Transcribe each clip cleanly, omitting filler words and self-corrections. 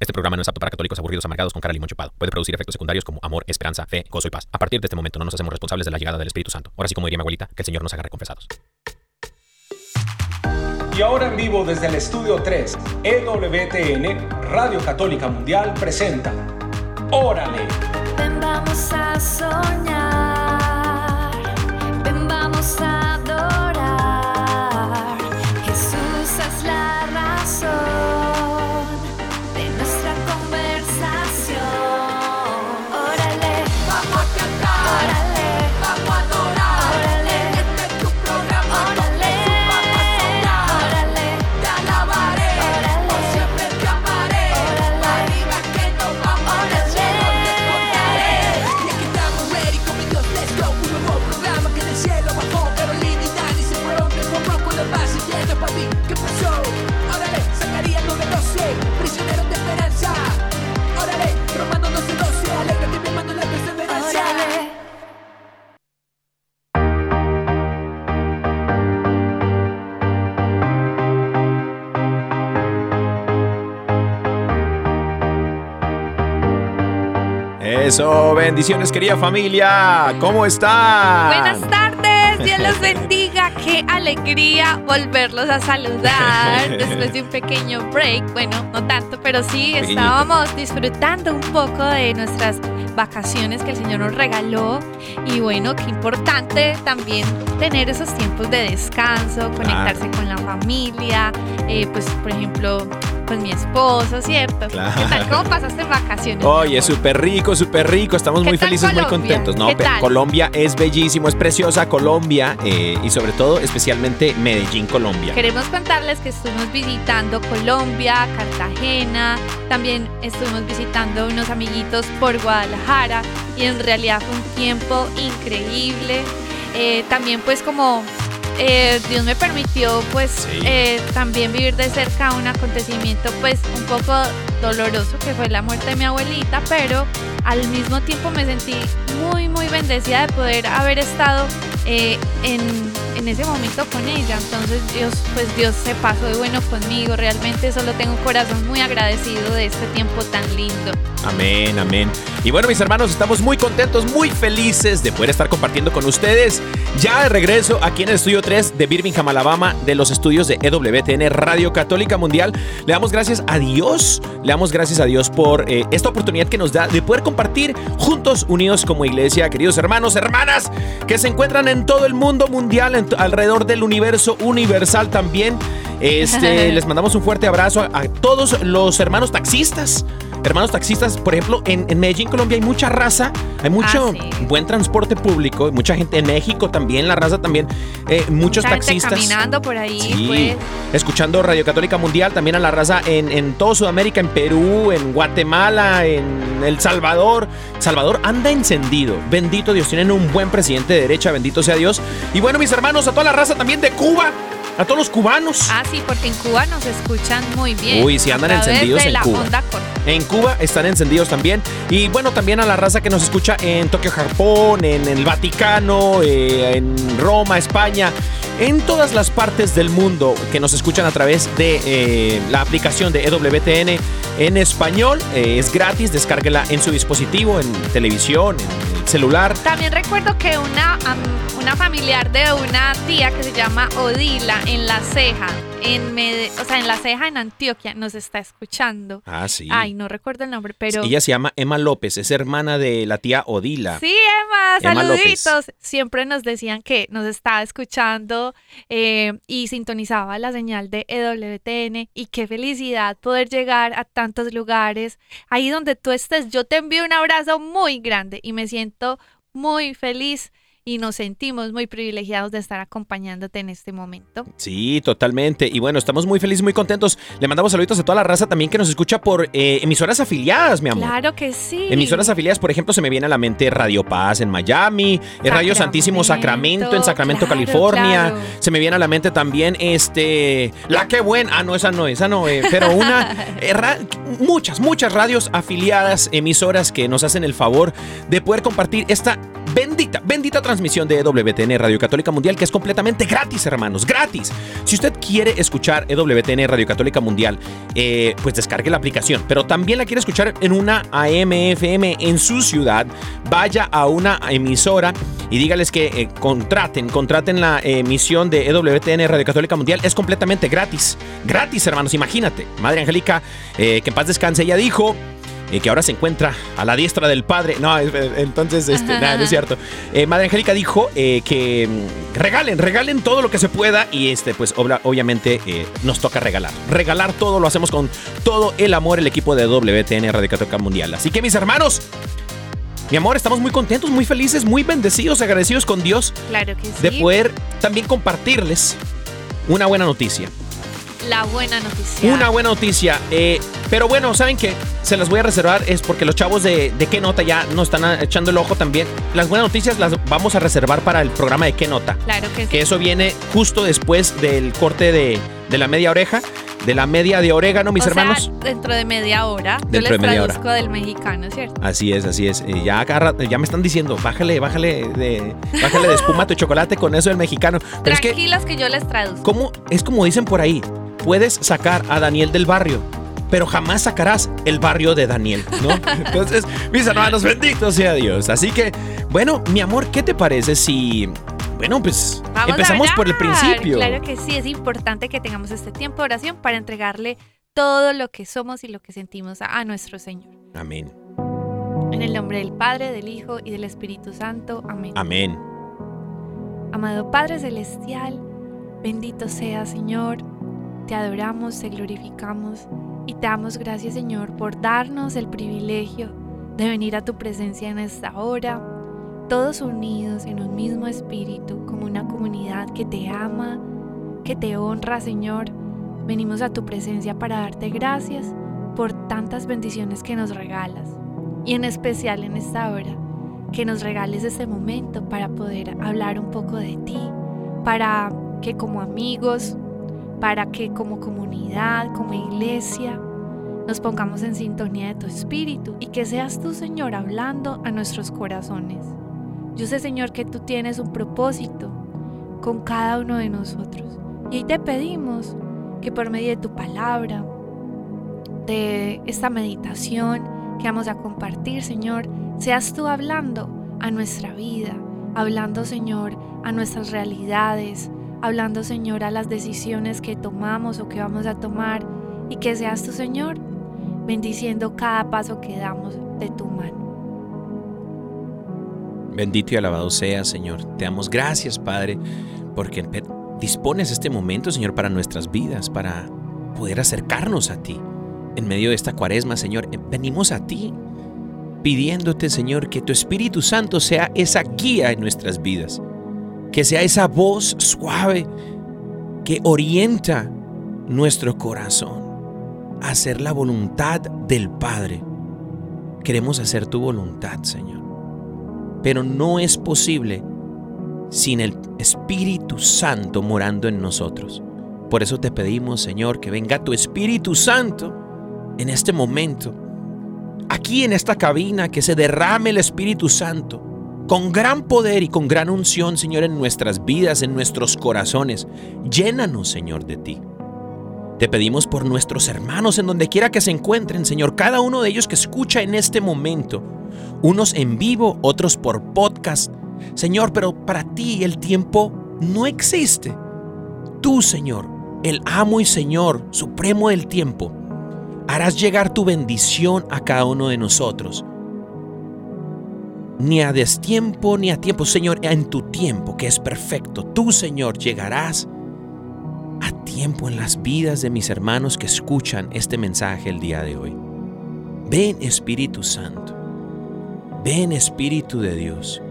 Este programa no es apto para católicos aburridos, amargados, con cara de limón chupado. Puede producir efectos secundarios como amor, esperanza, fe, gozo y paz. A partir de este momento no nos hacemos responsables de la llegada del Espíritu Santo. Ahora sí, como diría mi abuelita, que el Señor nos agarre confesados. Y ahora en vivo desde el Estudio 3, EWTN, Radio Católica Mundial, presenta ¡Órale! Ven, vamos a soñar. Ven, vamos a adorar. Jesús es la razón. Eso, bendiciones querida familia, ¿cómo están? Buenas tardes, Dios los bendiga, qué alegría volverlos a saludar después de un pequeño break, bueno, no tanto, pero sí estábamos disfrutando un poco de nuestras vacaciones que el Señor nos regaló y bueno, qué importante también tener esos tiempos de descanso, conectarse con la familia, pues por ejemplo... Pues mi esposo, ¿cierto? Claro. ¿Qué tal? ¿Cómo pasaste en vacaciones? Oye, súper rico, súper rico. Estamos muy felices, Colombia? Muy contentos. No, Colombia es bellísimo, es preciosa Colombia y sobre todo, especialmente Medellín, Colombia. Queremos contarles que estuvimos visitando Colombia, Cartagena. También estuvimos visitando unos amiguitos por Guadalajara y en realidad fue un tiempo increíble. También pues como... Dios me permitió pues sí. También vivir de cerca un acontecimiento pues un poco doloroso que fue la muerte de mi abuelita, pero al mismo tiempo me sentí muy muy bendecida de poder haber estado en ese momento con ella. Entonces Dios se pasó de bueno conmigo, realmente solo tengo un corazón muy agradecido de este tiempo tan lindo. Amén, amén. Y bueno, mis hermanos, estamos muy contentos, muy felices de poder estar compartiendo con ustedes ya de regreso aquí en el Estudio 3 de Birmingham, Alabama, de los estudios de EWTN Radio Católica Mundial. Le damos gracias a Dios, por esta oportunidad que nos da de poder compartir juntos, unidos como iglesia, queridos hermanos, hermanas, que se encuentran en todo el mundo mundial, alrededor del universo universal también. Les mandamos un fuerte abrazo a todos los hermanos taxistas. Hermanos taxistas, por ejemplo, en Medellín, Colombia hay mucha raza, hay mucho buen transporte público, mucha gente en México también, la raza también, muchos mucha taxistas gente caminando por ahí, sí, pues. Escuchando Radio Católica Mundial, también a la raza en toda Sudamérica, en Perú, en Guatemala, en El Salvador. Salvador anda encendido, bendito Dios, tienen un buen presidente de derecha, bendito sea Dios. Y bueno, mis hermanos, a toda la raza también de Cuba. A todos los cubanos. Ah, sí, porque en Cuba nos escuchan muy bien. Uy, sí, andan encendidos en Cuba. En Cuba están encendidos también. Y bueno, también a la raza que nos escucha en Tokio, Japón, en el Vaticano, en Roma, España. En todas las partes del mundo que nos escuchan a través de la aplicación de EWTN en español. Es gratis, descárguela en su dispositivo, en televisión, en celular. También recuerdo que una familiar de una tía que se llama Odila en La Ceja, en La Ceja, en Antioquia, nos está escuchando. Ah, sí. Ay, no recuerdo el nombre, pero... Ella se llama Emma López, es hermana de la tía Odila. Sí, Emma saluditos. López. Siempre nos decían que nos estaba escuchando. Y sintonizaba la señal de EWTN y qué felicidad poder llegar a tantos lugares. Ahí donde tú estés, yo te envío un abrazo muy grande y me siento muy feliz y nos sentimos muy privilegiados de estar acompañándote en este momento. Sí, totalmente. Y bueno, estamos muy felices, muy contentos. Le mandamos saluditos a toda la raza también que nos escucha por emisoras afiliadas, mi amor. Claro que sí. Emisoras afiliadas, por ejemplo, se me viene a la mente Radio Paz en Miami, Radio Santísimo Sacramento en Sacramento, claro, California. Claro. Se me viene a la mente también La Qué Buena. Ah, no, esa no. Pero muchas radios afiliadas, emisoras que nos hacen el favor de poder compartir esta bendita transmisión de EWTN Radio Católica Mundial, que es completamente gratis, hermanos, gratis. Si usted quiere escuchar EWTN Radio Católica Mundial, pues descargue la aplicación, pero también la quiere escuchar en una AM/FM en su ciudad, vaya a una emisora y dígales que contraten la emisión de EWTN Radio Católica Mundial. Es completamente gratis, hermanos, imagínate. Madre Angélica, que en paz descanse, ella dijo que ahora se encuentra a la diestra del Padre. No, entonces, nada, no es cierto. Madre Angélica dijo que regalen todo lo que se pueda, y pues obviamente nos toca regalar todo. Lo hacemos con todo el amor, el equipo de WTN Radio Católica Mundial. Así que, mis hermanos, mi amor, estamos muy contentos, muy felices, muy bendecidos, agradecidos con Dios. Claro que sí. De poder también compartirles una buena noticia. La buena noticia. Una buena noticia. Pero bueno, ¿saben qué? Se las voy a reservar, es porque los chavos de Qué Nota ya nos están echando el ojo también. Las buenas noticias las vamos a reservar para el programa de Qué Nota. Claro que sí. Que eso viene justo después del corte de la media oreja. De la media de orégano, mis hermanos. Dentro de media hora. Yo les traduzco del mexicano, ¿cierto? Así es, así es. Ya me están diciendo, bájale de espuma tu chocolate con eso del mexicano. Pero tranquilos, es que yo les traduzco. Es como dicen por ahí, puedes sacar a Daniel del barrio, pero jamás sacarás el barrio de Daniel, ¿no? Entonces, mis hermanos, bendito sea Dios. Así que, bueno, mi amor, ¿qué te parece si... Bueno, pues vamos, empezamos por el principio. Claro que sí, es importante que tengamos este tiempo de oración para entregarle todo lo que somos y lo que sentimos a nuestro Señor. Amén. En el nombre del Padre, del Hijo y del Espíritu Santo. Amén. Amén. Amado Padre Celestial, bendito seas, Señor. Te adoramos, te glorificamos y te damos gracias, Señor, por darnos el privilegio de venir a tu presencia en esta hora, todos unidos en un mismo espíritu, como una comunidad que te ama, que te honra, Señor. Venimos a tu presencia para darte gracias por tantas bendiciones que nos regalas, y en especial en esta hora, que nos regales este momento para poder hablar un poco de ti, para que como amigos, para que como comunidad, como iglesia, nos pongamos en sintonía de tu espíritu y que seas tú, Señor, hablando a nuestros corazones. Yo sé, Señor, que tú tienes un propósito con cada uno de nosotros. Y hoy te pedimos que por medio de tu palabra, de esta meditación que vamos a compartir, Señor, seas tú hablando a nuestra vida, hablando, Señor, a nuestras realidades, hablando, Señor, a las decisiones que tomamos o que vamos a tomar, y que seas tú, Señor, bendiciendo cada paso que damos de tu mano. Bendito y alabado sea, Señor. Te damos gracias, Padre, porque dispones este momento, Señor, para nuestras vidas, para poder acercarnos a ti. En medio de esta cuaresma, Señor, venimos a ti pidiéndote, Señor, que tu Espíritu Santo sea esa guía en nuestras vidas, que sea esa voz suave que orienta nuestro corazón a hacer la voluntad del Padre. Queremos hacer tu voluntad, Señor, pero no es posible sin el Espíritu Santo morando en nosotros. Por eso te pedimos, Señor, que venga tu Espíritu Santo en este momento, aquí en esta cabina, que se derrame el Espíritu Santo con gran poder y con gran unción, Señor, en nuestras vidas, en nuestros corazones. Llénanos, Señor, de ti. Te pedimos por nuestros hermanos en donde quiera que se encuentren, Señor, cada uno de ellos que escucha en este momento, unos en vivo, otros por podcast, Señor, pero para ti el tiempo no existe. Tú, Señor, el amo y Señor supremo del tiempo, harás llegar tu bendición a cada uno de nosotros, ni a destiempo ni a tiempo, Señor, en tu tiempo, que es perfecto. Tú, Señor, llegarás a tiempo en las vidas de mis hermanos que escuchan este mensaje el día de hoy. Ven, Espíritu Santo. Ven, Espíritu de Dios.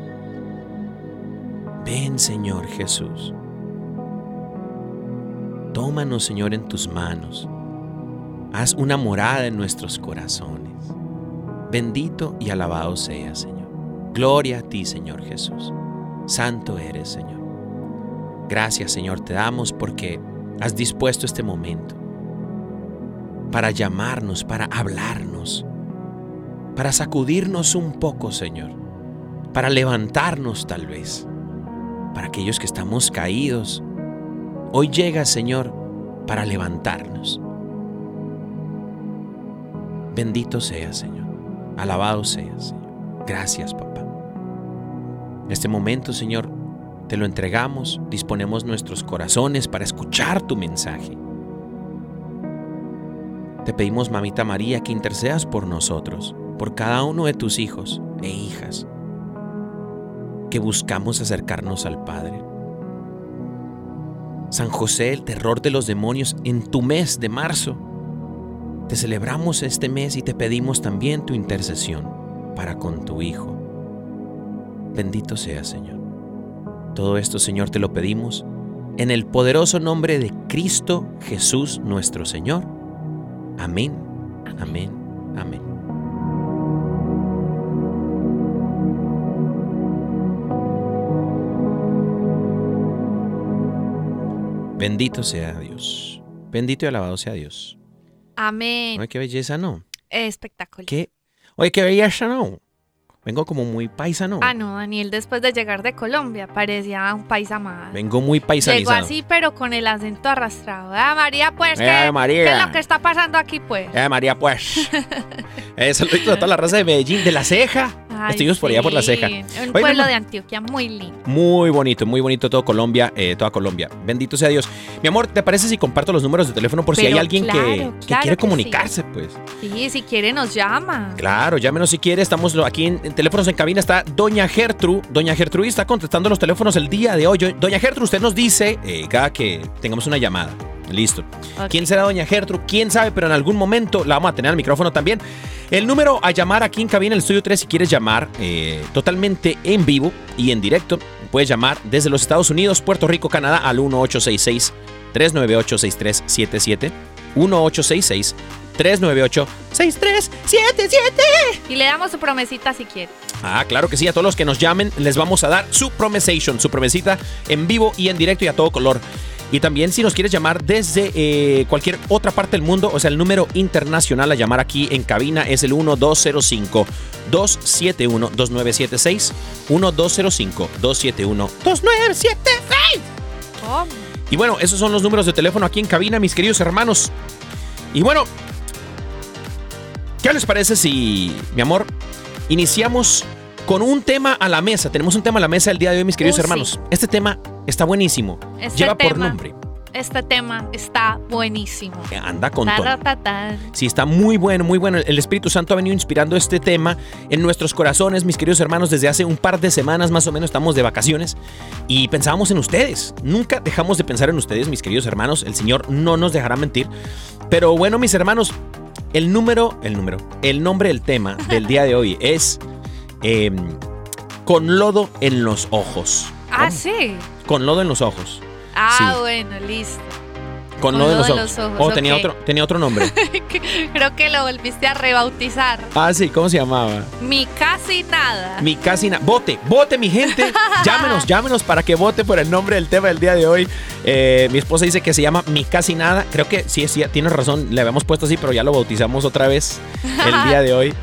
Ven, Señor Jesús. Tómanos, Señor, en tus manos. Haz una morada en nuestros corazones. Bendito y alabado sea, Señor. Gloria a ti, Señor Jesús. Santo eres, Señor. Gracias, Señor, te damos porque has dispuesto este momento para llamarnos, para hablarnos, para sacudirnos un poco, Señor, para levantarnos tal vez, para aquellos que estamos caídos. Hoy llega, Señor, para levantarnos. Bendito seas, Señor. Alabado seas, Señor. Gracias, papá. En este momento, Señor, te lo entregamos, disponemos nuestros corazones para escuchar tu mensaje. Te pedimos, mamita María, que intercedas por nosotros, por cada uno de tus hijos e hijas, que buscamos acercarnos al Padre. San José, el terror de los demonios, en tu mes de marzo, te celebramos este mes y te pedimos también tu intercesión para con tu Hijo. Bendito seas, Señor. Todo esto, Señor, te lo pedimos en el poderoso nombre de Cristo Jesús nuestro Señor. Amén, amén, amén. Bendito sea Dios. Bendito y alabado sea Dios. Amén. Oye, qué belleza, ¿no? Espectacular. ¿Qué? Oye, qué belleza, ¿no? Vengo como muy paisa, ¿no? Ah, no, Daniel, después de llegar de Colombia, parecía un paisa más. Vengo muy paisanizado. Llegó así, pero con el acento arrastrado. Ah, María, pues, ¿qué es lo que está pasando aquí, pues? María, pues. Saludos a toda la raza de Medellín, de La Ceja. Ay, estuvimos por allá, por La Ceja. Un pueblo de Antioquia muy lindo. Muy bonito todo Colombia, toda Colombia. Bendito sea Dios. Mi amor, ¿te parece si comparto los números de teléfono por si hay alguien que quiere comunicarse? Sí. Pues. Sí, si quiere nos llama. Claro, llámenos si quiere. Estamos aquí en teléfonos en cabina. Está Doña Gertrude. Doña Gertrude está contestando los teléfonos el día de hoy. Doña Gertrude, usted nos dice cada que tengamos una llamada. Listo. Okay. ¿Quién será Doña Gertrude? ¿Quién sabe? Pero en algún momento la vamos a tener al micrófono también. El número a llamar aquí en cabina, el Estudio 3, si quieres llamar totalmente en vivo y en directo, puedes llamar desde los Estados Unidos, Puerto Rico, Canadá al 1-866-398-6377. 1-866-398-6377. Y le damos su promesita si quiere. Ah, claro que sí. A todos los que nos llamen les vamos a dar su promesation, su promesita en vivo y en directo y a todo color. Y también si nos quieres llamar desde cualquier otra parte del mundo, o sea, el número internacional a llamar aquí en cabina es el 1-205-271-2976. 1-205-271-2976. Oh. Y bueno, esos son los números de teléfono aquí en cabina, mis queridos hermanos. Y bueno, ¿qué les parece si, mi amor, iniciamos con un tema a la mesa? Tenemos un tema a la mesa el día de hoy, mis queridos hermanos. Sí. Este tema está buenísimo. Este tema está buenísimo. Anda con todo. Sí, está muy bueno, muy bueno. El Espíritu Santo ha venido inspirando este tema en nuestros corazones, mis queridos hermanos. Desde hace un par de semanas más o menos estamos de vacaciones y pensábamos en ustedes. Nunca dejamos de pensar en ustedes, mis queridos hermanos. El Señor no nos dejará mentir. Pero bueno, mis hermanos, el nombre del tema del día de hoy es con lodo en los ojos. Ah, sí. Con lodo en los ojos. Ah, sí. Bueno, listo. Con lodo en los ojos. Oh, okay. tenía otro nombre. Creo que lo volviste a rebautizar. Ah, sí, ¿cómo se llamaba? Mi casi nada. Mi casi nada. Vote, mi gente. Llámenos para que vote por el nombre del tema del día de hoy. Mi esposa dice que se llama Mi casi nada. Creo que sí, tienes razón. Le habíamos puesto así, pero ya lo bautizamos otra vez el día de hoy.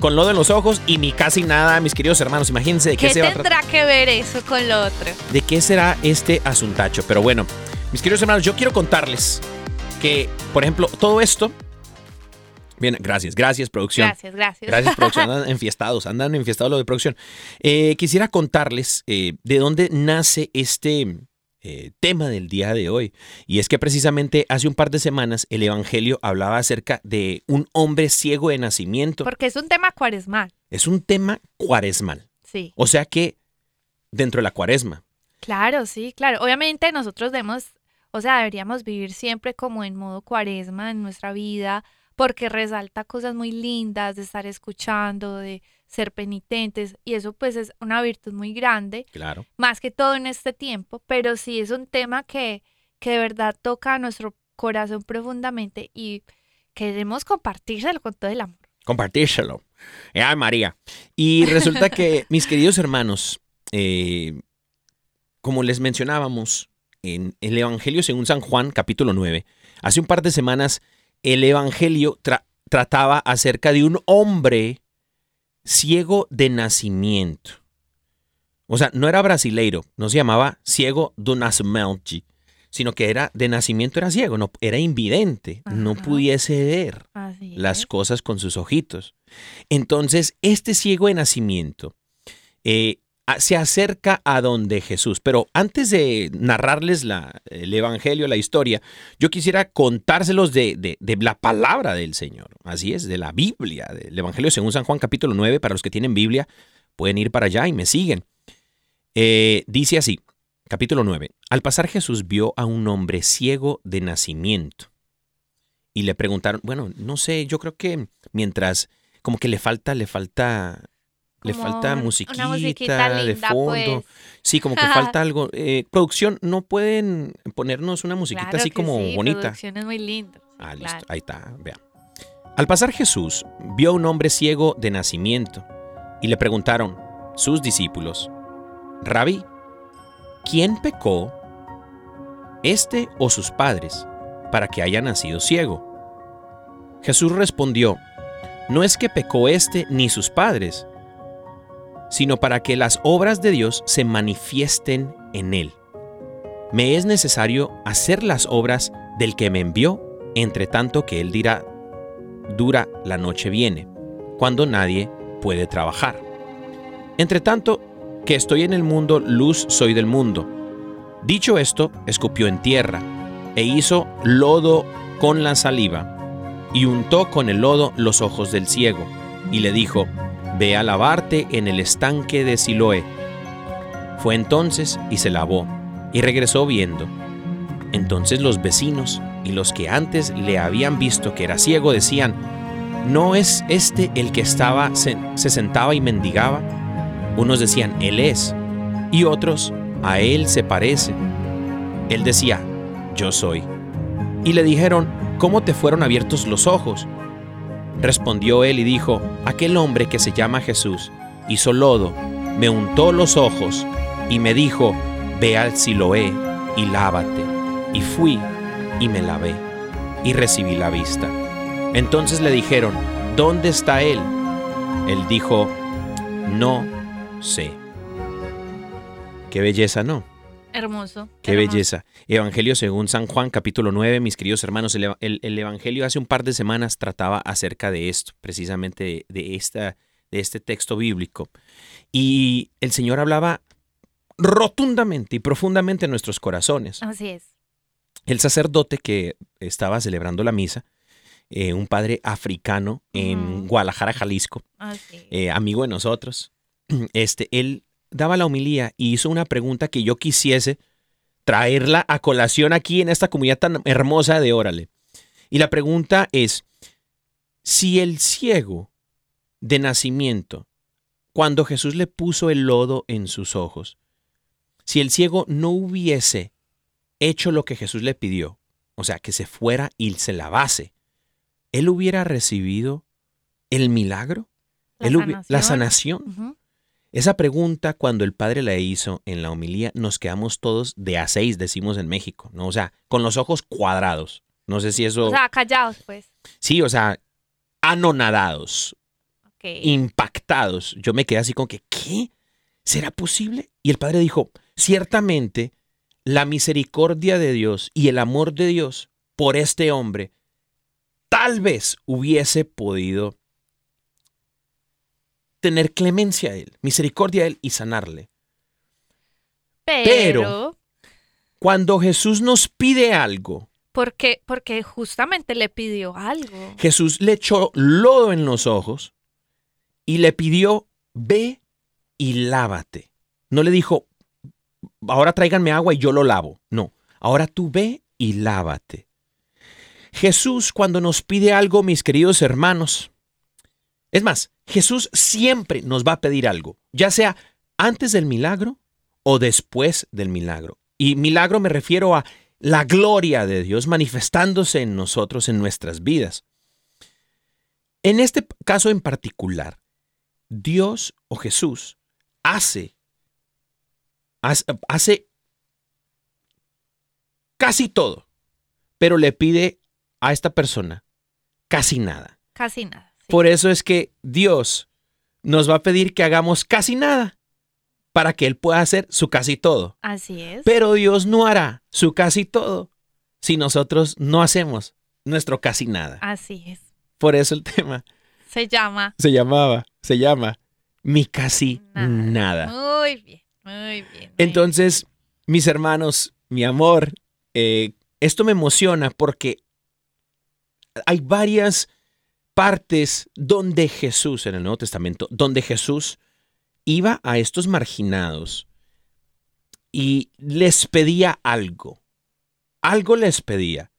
Con lodo en los ojos y Mi casi nada, mis queridos hermanos. Imagínense de qué se va a tratar. ¿Qué tendrá que ver eso con lo otro? ¿De qué será este asuntacho? Pero bueno. Mis queridos hermanos, yo quiero contarles que, por ejemplo, todo esto... Bien, gracias, producción. Gracias, producción. Andan enfiestados los de producción. Quisiera contarles de dónde nace este tema del día de hoy. Y es que precisamente hace un par de semanas el Evangelio hablaba acerca de un hombre ciego de nacimiento. Porque es un tema cuaresmal. Sí. O sea que dentro de la cuaresma. Claro, sí, claro. Obviamente nosotros deberíamos vivir siempre como en modo cuaresma en nuestra vida, porque resalta cosas muy lindas de estar escuchando, de ser penitentes, y eso pues es una virtud muy grande, claro, más que todo en este tiempo, pero sí es un tema que de verdad toca a nuestro corazón profundamente y queremos compartírselo con todo el amor. Compartírselo. Ay, María. Y resulta que, mis queridos hermanos, como les mencionábamos, en el Evangelio según San Juan, capítulo 9, hace un par de semanas el Evangelio trataba acerca de un hombre ciego de nacimiento. O sea, no era brasileiro, no se llamaba ciego do nascimento, sino que era de nacimiento, era ciego, no, era invidente. Ajá. No pudiese ver las cosas con sus ojitos. Entonces, este ciego de nacimiento se acerca a donde Jesús. Pero antes de narrarles el evangelio, la historia, yo quisiera contárselos de la palabra del Señor. Así es, de la Biblia, del evangelio según San Juan capítulo 9. Para los que tienen Biblia, pueden ir para allá y me siguen. Dice así, capítulo 9. Al pasar Jesús vio a un hombre ciego de nacimiento. Y le preguntaron, bueno, no sé, yo creo que mientras, como que le falta musiquita, una musiquita linda, de fondo. Pues. Sí, como que falta algo. Producción, ¿no pueden ponernos una musiquita claro así como sí, bonita? Producción es muy linda. Ah, claro. Listo. Ahí está, vean. Al pasar Jesús vio a un hombre ciego de nacimiento y le preguntaron sus discípulos, Rabí, ¿quién pecó, este o sus padres, para que haya nacido ciego? Jesús respondió, no es que pecó este ni sus padres, sino para que las obras de Dios se manifiesten en él. Me es necesario hacer las obras del que me envió, entre tanto que él dirá, dura la noche viene, cuando nadie puede trabajar. Entre tanto que estoy en el mundo, luz soy del mundo. Dicho esto, escupió en tierra, e hizo lodo con la saliva, y untó con el lodo los ojos del ciego, y le dijo, ve a lavarte en el estanque de Siloé. Fue entonces y se lavó, y regresó viendo. Entonces los vecinos y los que antes le habían visto que era ciego decían, ¿no es este el que se sentaba y mendigaba? Unos decían, él es, y otros, a él se parece. Él decía, yo soy. Y le dijeron, ¿cómo te fueron abiertos los ojos? Respondió él y dijo, aquel hombre que se llama Jesús hizo lodo, me untó los ojos y me dijo, ve al Siloé y lávate. Y fui y me lavé y recibí la vista. Entonces le dijeron, ¿dónde está él? Él dijo, no sé. Qué belleza, ¿no? Hermoso. Qué hermoso. Belleza. Evangelio según San Juan, capítulo 9, mis queridos hermanos. El evangelio hace un par de semanas trataba acerca de esto, precisamente de este texto bíblico. Y el Señor hablaba rotundamente y profundamente en nuestros corazones. Así es. El sacerdote que estaba celebrando la misa, un padre africano en Guadalajara, Jalisco, amigo de nosotros, él daba la homilía y hizo una pregunta que yo quisiese traerla a colación aquí en esta comunidad tan hermosa de Órale. Y la pregunta es, si el ciego de nacimiento, cuando Jesús le puso el lodo en sus ojos, si el ciego no hubiese hecho lo que Jesús le pidió, o sea, que se fuera y se lavase, ¿él hubiera recibido el milagro? ¿La sanación? Uh-huh. Esa pregunta, cuando el padre la hizo en la homilía, nos quedamos todos de a seis, decimos en México, ¿no? O sea, con los ojos cuadrados. No sé si eso... O sea, callados, pues. Sí, o sea, anonadados, impactados. Yo me quedé así como que, ¿qué? ¿Será posible? Y el padre dijo, ciertamente, la misericordia de Dios y el amor de Dios por este hombre, tal vez hubiese podido tener clemencia a él, misericordia a él y sanarle. Pero cuando Jesús nos pide algo... Porque justamente le pidió algo. Jesús le echó lodo en los ojos y le pidió, ve y lávate. No le dijo, ahora tráiganme agua y yo lo lavo. No, ahora tú ve y lávate. Jesús, cuando nos pide algo, mis queridos hermanos, es más, Jesús siempre nos va a pedir algo, ya sea antes del milagro o después del milagro. Y milagro me refiero a la gloria de Dios manifestándose en nosotros, en nuestras vidas. En este caso en particular, Dios o Jesús hace casi todo, pero le pide a esta persona casi nada. Por eso es que Dios nos va a pedir que hagamos casi nada para que Él pueda hacer su casi todo. Así es. Pero Dios no hará su casi todo si nosotros no hacemos nuestro casi nada. Así es. Por eso el tema. Se llama Mi Casi Nada. Muy bien, muy bien. Entonces, mis hermanos, mi amor, esto me emociona porque hay varias partes donde Jesús, en el Nuevo Testamento, donde Jesús iba a estos marginados y les pedía algo. Algo les pedía.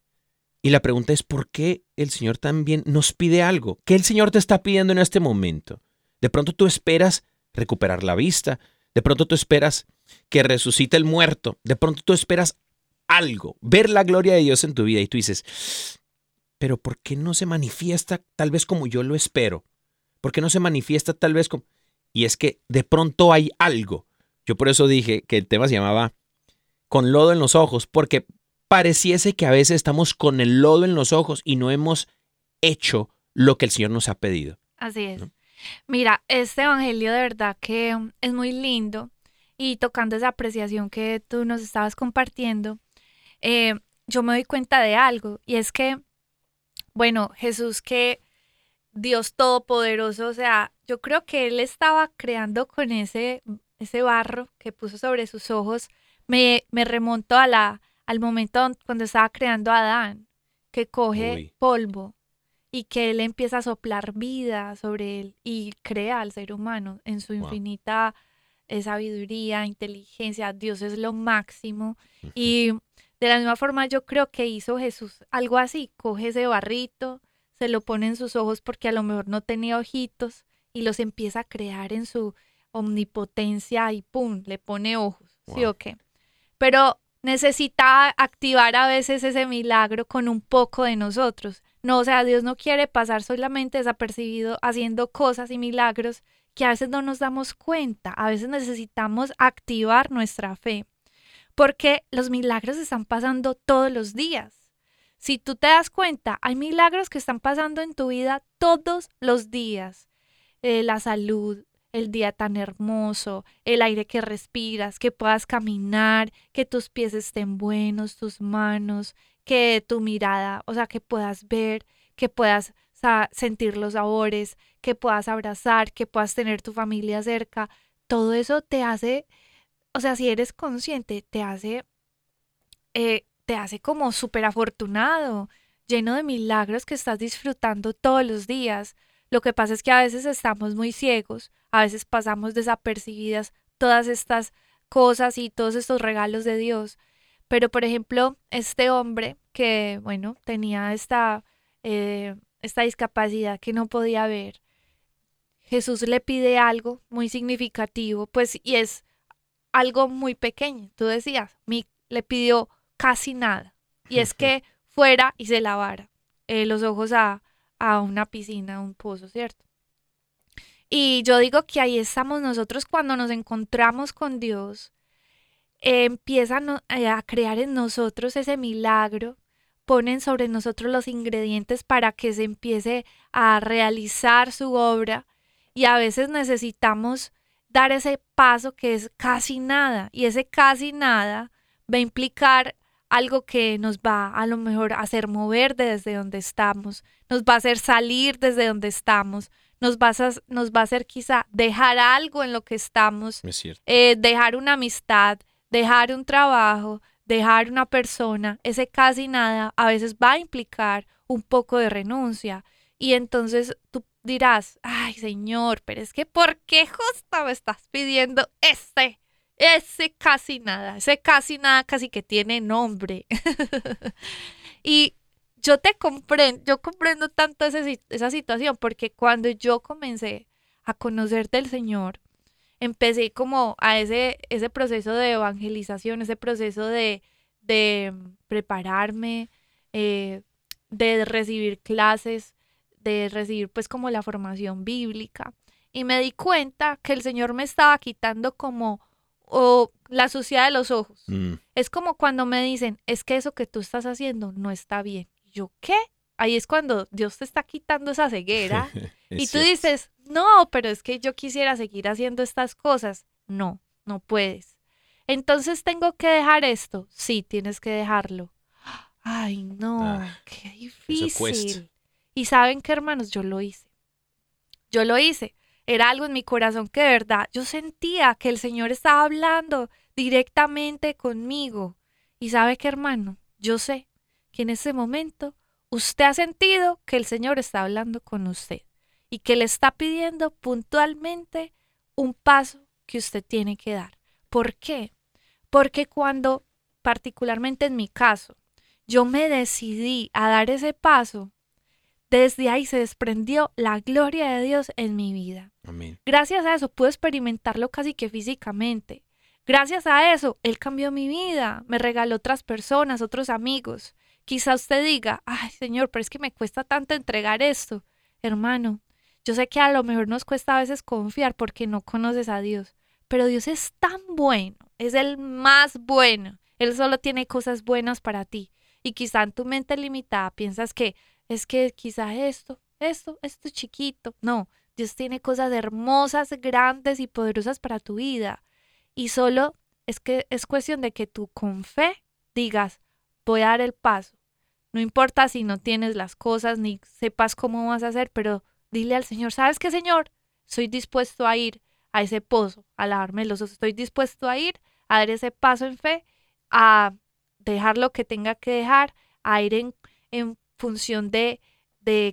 Y la pregunta es, ¿por qué el Señor también nos pide algo? ¿Qué el Señor te está pidiendo en este momento? De pronto tú esperas recuperar la vista. De pronto tú esperas que resucite el muerto. De pronto tú esperas algo, ver la gloria de Dios en tu vida. Y tú dices, pero ¿por qué no se manifiesta tal vez como yo lo espero? ¿Por qué no se manifiesta tal vez como...? Y es que de pronto hay algo. Yo por eso dije que el tema se llamaba Con lodo en los ojos, porque pareciese que a veces estamos con el lodo en los ojos y no hemos hecho lo que el Señor nos ha pedido. Así es. ¿No? Mira, este evangelio de verdad que es muy lindo y tocando esa apreciación que tú nos estabas compartiendo, yo me doy cuenta de algo y es que, bueno, Jesús que Dios Todopoderoso, o sea, yo creo que Él estaba creando con ese barro que puso sobre sus ojos, me remonto a al momento cuando estaba creando a Adán, que coge polvo y que Él empieza a soplar vida sobre él y crea al ser humano en su infinita sabiduría, inteligencia. Dios es lo máximo. Y de la misma forma yo creo que hizo Jesús algo así, coge ese barrito, se lo pone en sus ojos porque a lo mejor no tenía ojitos y los empieza a crear en su omnipotencia y ¡pum!, le pone ojos, ¿sí o qué? Pero necesita activar a veces ese milagro con un poco de nosotros. No, o sea, Dios no quiere pasar solamente desapercibido haciendo cosas y milagros que a veces no nos damos cuenta. A veces necesitamos activar nuestra fe porque los milagros están pasando todos los días. Si tú te das cuenta, hay milagros que están pasando en tu vida todos los días. La salud, el día tan hermoso, el aire que respiras, que puedas caminar, que tus pies estén buenos, tus manos, que tu mirada, o sea, que puedas ver, que puedas sentir los sabores, que puedas abrazar, que puedas tener tu familia cerca. Todo eso te hace, o sea, si eres consciente, te hace como súper afortunado, lleno de milagros que estás disfrutando todos los días. Lo que pasa es que a veces estamos muy ciegos, a veces pasamos desapercibidas todas estas cosas y todos estos regalos de Dios. Pero, por ejemplo, este hombre que, bueno, tenía esta discapacidad que no podía ver, Jesús le pide algo muy significativo, pues, y es algo muy pequeño. Tú decías, le pidió casi nada, y es que fuera y se lavara los ojos a una piscina, a un pozo, ¿cierto? Y yo digo que ahí estamos nosotros cuando nos encontramos con Dios, empiezan a crear en nosotros ese milagro, ponen sobre nosotros los ingredientes para que se empiece a realizar su obra, y a veces necesitamos dar ese paso que es casi nada, y ese casi nada va a implicar algo que nos va a lo mejor a hacer mover desde donde estamos, nos va a hacer salir desde donde estamos, nos va a hacer quizá dejar algo en lo que estamos, es cierto. Dejar una amistad, dejar un trabajo, dejar una persona. Ese casi nada a veces va a implicar un poco de renuncia. Y entonces tú dirás, ay Señor, pero es que ¿por qué justo me estás pidiendo ese casi nada? Ese casi nada casi que tiene nombre. Y yo comprendo tanto esa situación, porque cuando yo comencé a conocer del Señor, empecé como a ese proceso de evangelización, ese proceso de prepararme, de recibir clases, de recibir pues como la formación bíblica. Y me di cuenta que el Señor me estaba quitando como la suciedad de los ojos. Es como cuando me dicen, es que eso que tú estás haciendo no está bien. ¿Yo qué? Ahí es cuando Dios te está quitando esa ceguera. Y tú dices, no, pero es que yo quisiera seguir haciendo estas cosas. No, no puedes. Entonces tengo que dejar esto. Sí, tienes que dejarlo. Ay, no, qué difícil. Y ¿saben qué, hermanos? Yo lo hice. Yo lo hice. Era algo en mi corazón que de verdad yo sentía que el Señor estaba hablando directamente conmigo. Y ¿sabe qué, hermano? Yo sé que en ese momento usted ha sentido que el Señor está hablando con usted y que le está pidiendo puntualmente un paso que usted tiene que dar. ¿Por qué? Porque cuando, particularmente en mi caso, yo me decidí a dar ese paso, desde ahí se desprendió la gloria de Dios en mi vida. Amén. Gracias a eso pude experimentarlo casi que físicamente. Gracias a eso, Él cambió mi vida, me regaló otras personas, otros amigos. Quizá usted diga, ay, Señor, pero es que me cuesta tanto entregar esto. Hermano, yo sé que a lo mejor nos cuesta a veces confiar porque no conoces a Dios, pero Dios es tan bueno, es el más bueno. Él solo tiene cosas buenas para ti. Y quizá en tu mente limitada piensas que es que quizá esto chiquito. No, Dios tiene cosas hermosas, grandes y poderosas para tu vida. Y solo es que es cuestión de que tú con fe digas, voy a dar el paso. No importa si no tienes las cosas ni sepas cómo vas a hacer, pero dile al Señor, ¿sabes qué, Señor? Soy dispuesto a ir a ese pozo, a lavarme los ojos. Estoy dispuesto a ir a dar ese paso en fe, a dejar lo que tenga que dejar, a ir en función de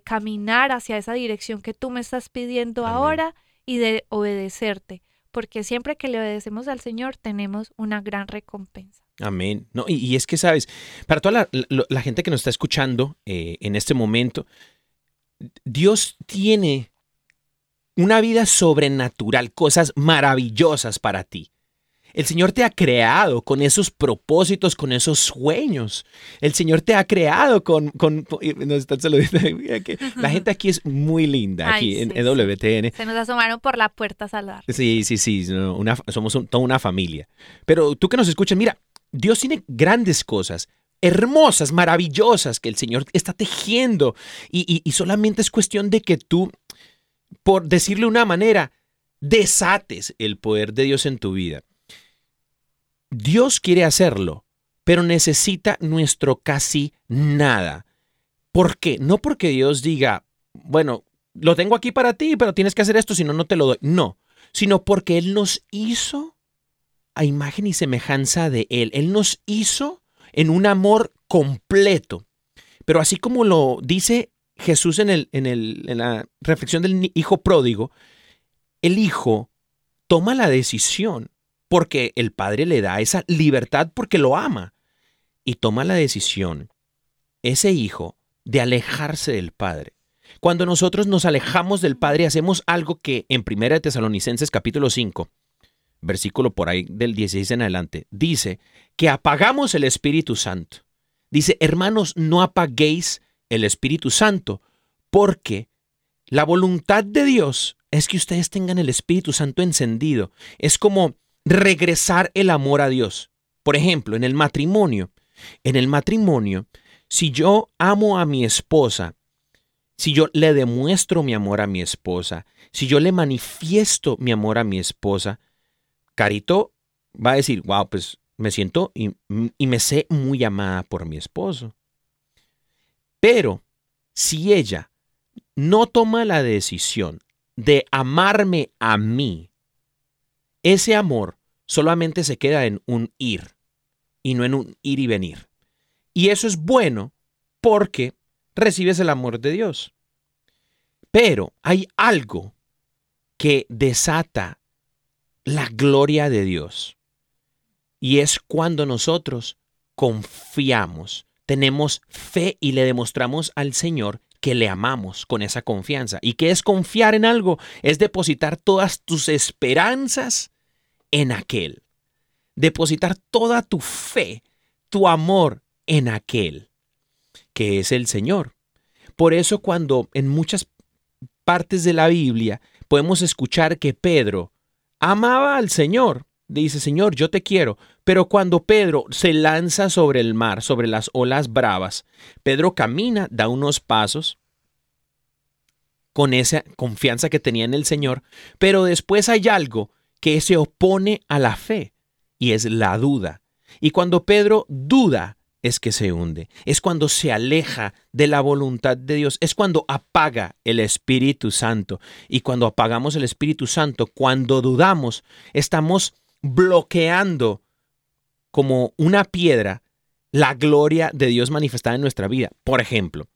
caminar hacia esa dirección que tú me estás pidiendo. Amén. Ahora y de obedecerte. Porque siempre que le obedecemos al Señor tenemos una gran recompensa. Amén. No, y es que, ¿sabes? Para toda la gente que nos está escuchando en este momento, Dios tiene una vida sobrenatural, cosas maravillosas para ti. El Señor te ha creado con esos propósitos, con esos sueños. El Señor te ha creado con nos están saludando. La gente aquí es muy linda, aquí en EWTN. Sí. Se nos asomaron por la puerta a saludar. Sí. Somos toda una familia. Pero tú que nos escuchas, mira, Dios tiene grandes cosas, hermosas, maravillosas, que el Señor está tejiendo. Y solamente es cuestión de que tú, por decirle una manera, desates el poder de Dios en tu vida. Dios quiere hacerlo, pero necesita nuestro casi nada. ¿Por qué? No porque Dios diga, bueno, lo tengo aquí para ti, pero tienes que hacer esto, si no, no te lo doy. No, sino porque Él nos hizo a imagen y semejanza de Él. Él nos hizo en un amor completo. Pero así como lo dice Jesús en la reflexión del hijo pródigo, el hijo toma la decisión. Porque el padre le da esa libertad porque lo ama y toma la decisión, ese hijo, de alejarse del padre. Cuando nosotros nos alejamos del padre, hacemos algo que en 1 Tesalonicenses capítulo 5, versículo por ahí del 16 en adelante, dice que apagamos el Espíritu Santo. Dice, hermanos, no apaguéis el Espíritu Santo porque la voluntad de Dios es que ustedes tengan el Espíritu Santo encendido. Es como regresar el amor a Dios. Por ejemplo, en el matrimonio, si yo amo a mi esposa, si yo le demuestro mi amor a mi esposa, si yo le manifiesto mi amor a mi esposa, Carito va a decir, wow, pues me siento y me sé muy amada por mi esposo. Pero si ella no toma la decisión de amarme a mí, ese amor solamente se queda en un ir y no en un ir y venir. Y eso es bueno porque recibes el amor de Dios. Pero hay algo que desata la gloria de Dios. Y es cuando nosotros confiamos, tenemos fe y le demostramos al Señor que le amamos con esa confianza. ¿Y qué es confiar en algo? Es depositar todas tus esperanzas en aquel. Depositar toda tu fe, tu amor en aquel que es el Señor. Por eso cuando en muchas partes de la Biblia podemos escuchar que Pedro amaba al Señor, dice, Señor, yo te quiero. Pero cuando Pedro se lanza sobre el mar, sobre las olas bravas, Pedro camina, da unos pasos, con esa confianza que tenía en el Señor, pero después hay algo que se opone a la fe y es la duda. Y cuando Pedro duda es que se hunde, es cuando se aleja de la voluntad de Dios, es cuando apaga el Espíritu Santo. Y cuando apagamos el Espíritu Santo, cuando dudamos, estamos bloqueando como una piedra la gloria de Dios manifestada en nuestra vida. Por ejemplo,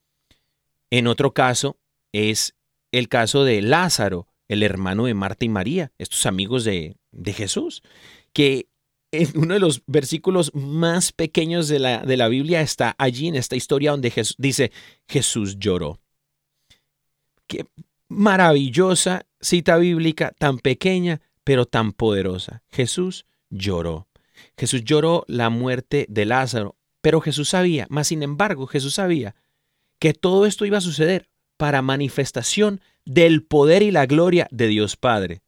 en otro caso es el caso de Lázaro, el hermano de Marta y María, estos amigos de Jesús, que en uno de los versículos más pequeños de la Biblia está allí en esta historia donde Jesús, dice, Jesús lloró. Qué maravillosa cita bíblica, tan pequeña, pero tan poderosa. Jesús lloró. Jesús lloró la muerte de Lázaro, pero Jesús sabía, mas sin embargo Jesús sabía que todo esto iba a suceder para manifestación del poder y la gloria de Dios Padre.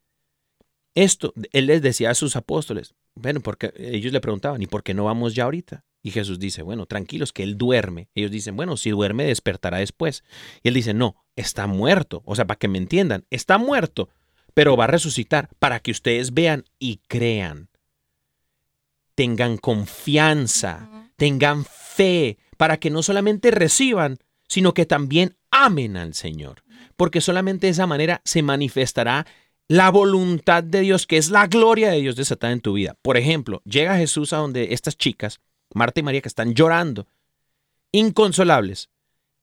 Esto él les decía a sus apóstoles. Bueno, porque ellos le preguntaban, ¿y por qué no vamos ya ahorita? Y Jesús dice, bueno, tranquilos, que él duerme. Ellos dicen, bueno, si duerme despertará después. Y él dice, no, está muerto. O sea, para que me entiendan, está muerto, pero va a resucitar para que ustedes vean y crean. Tengan confianza, tengan fe, para que no solamente reciban, sino que también amen al Señor. Porque solamente de esa manera se manifestará la voluntad de Dios, que es la gloria de Dios desatada en tu vida. Por ejemplo, llega Jesús a donde estas chicas, Marta y María, que están llorando, inconsolables,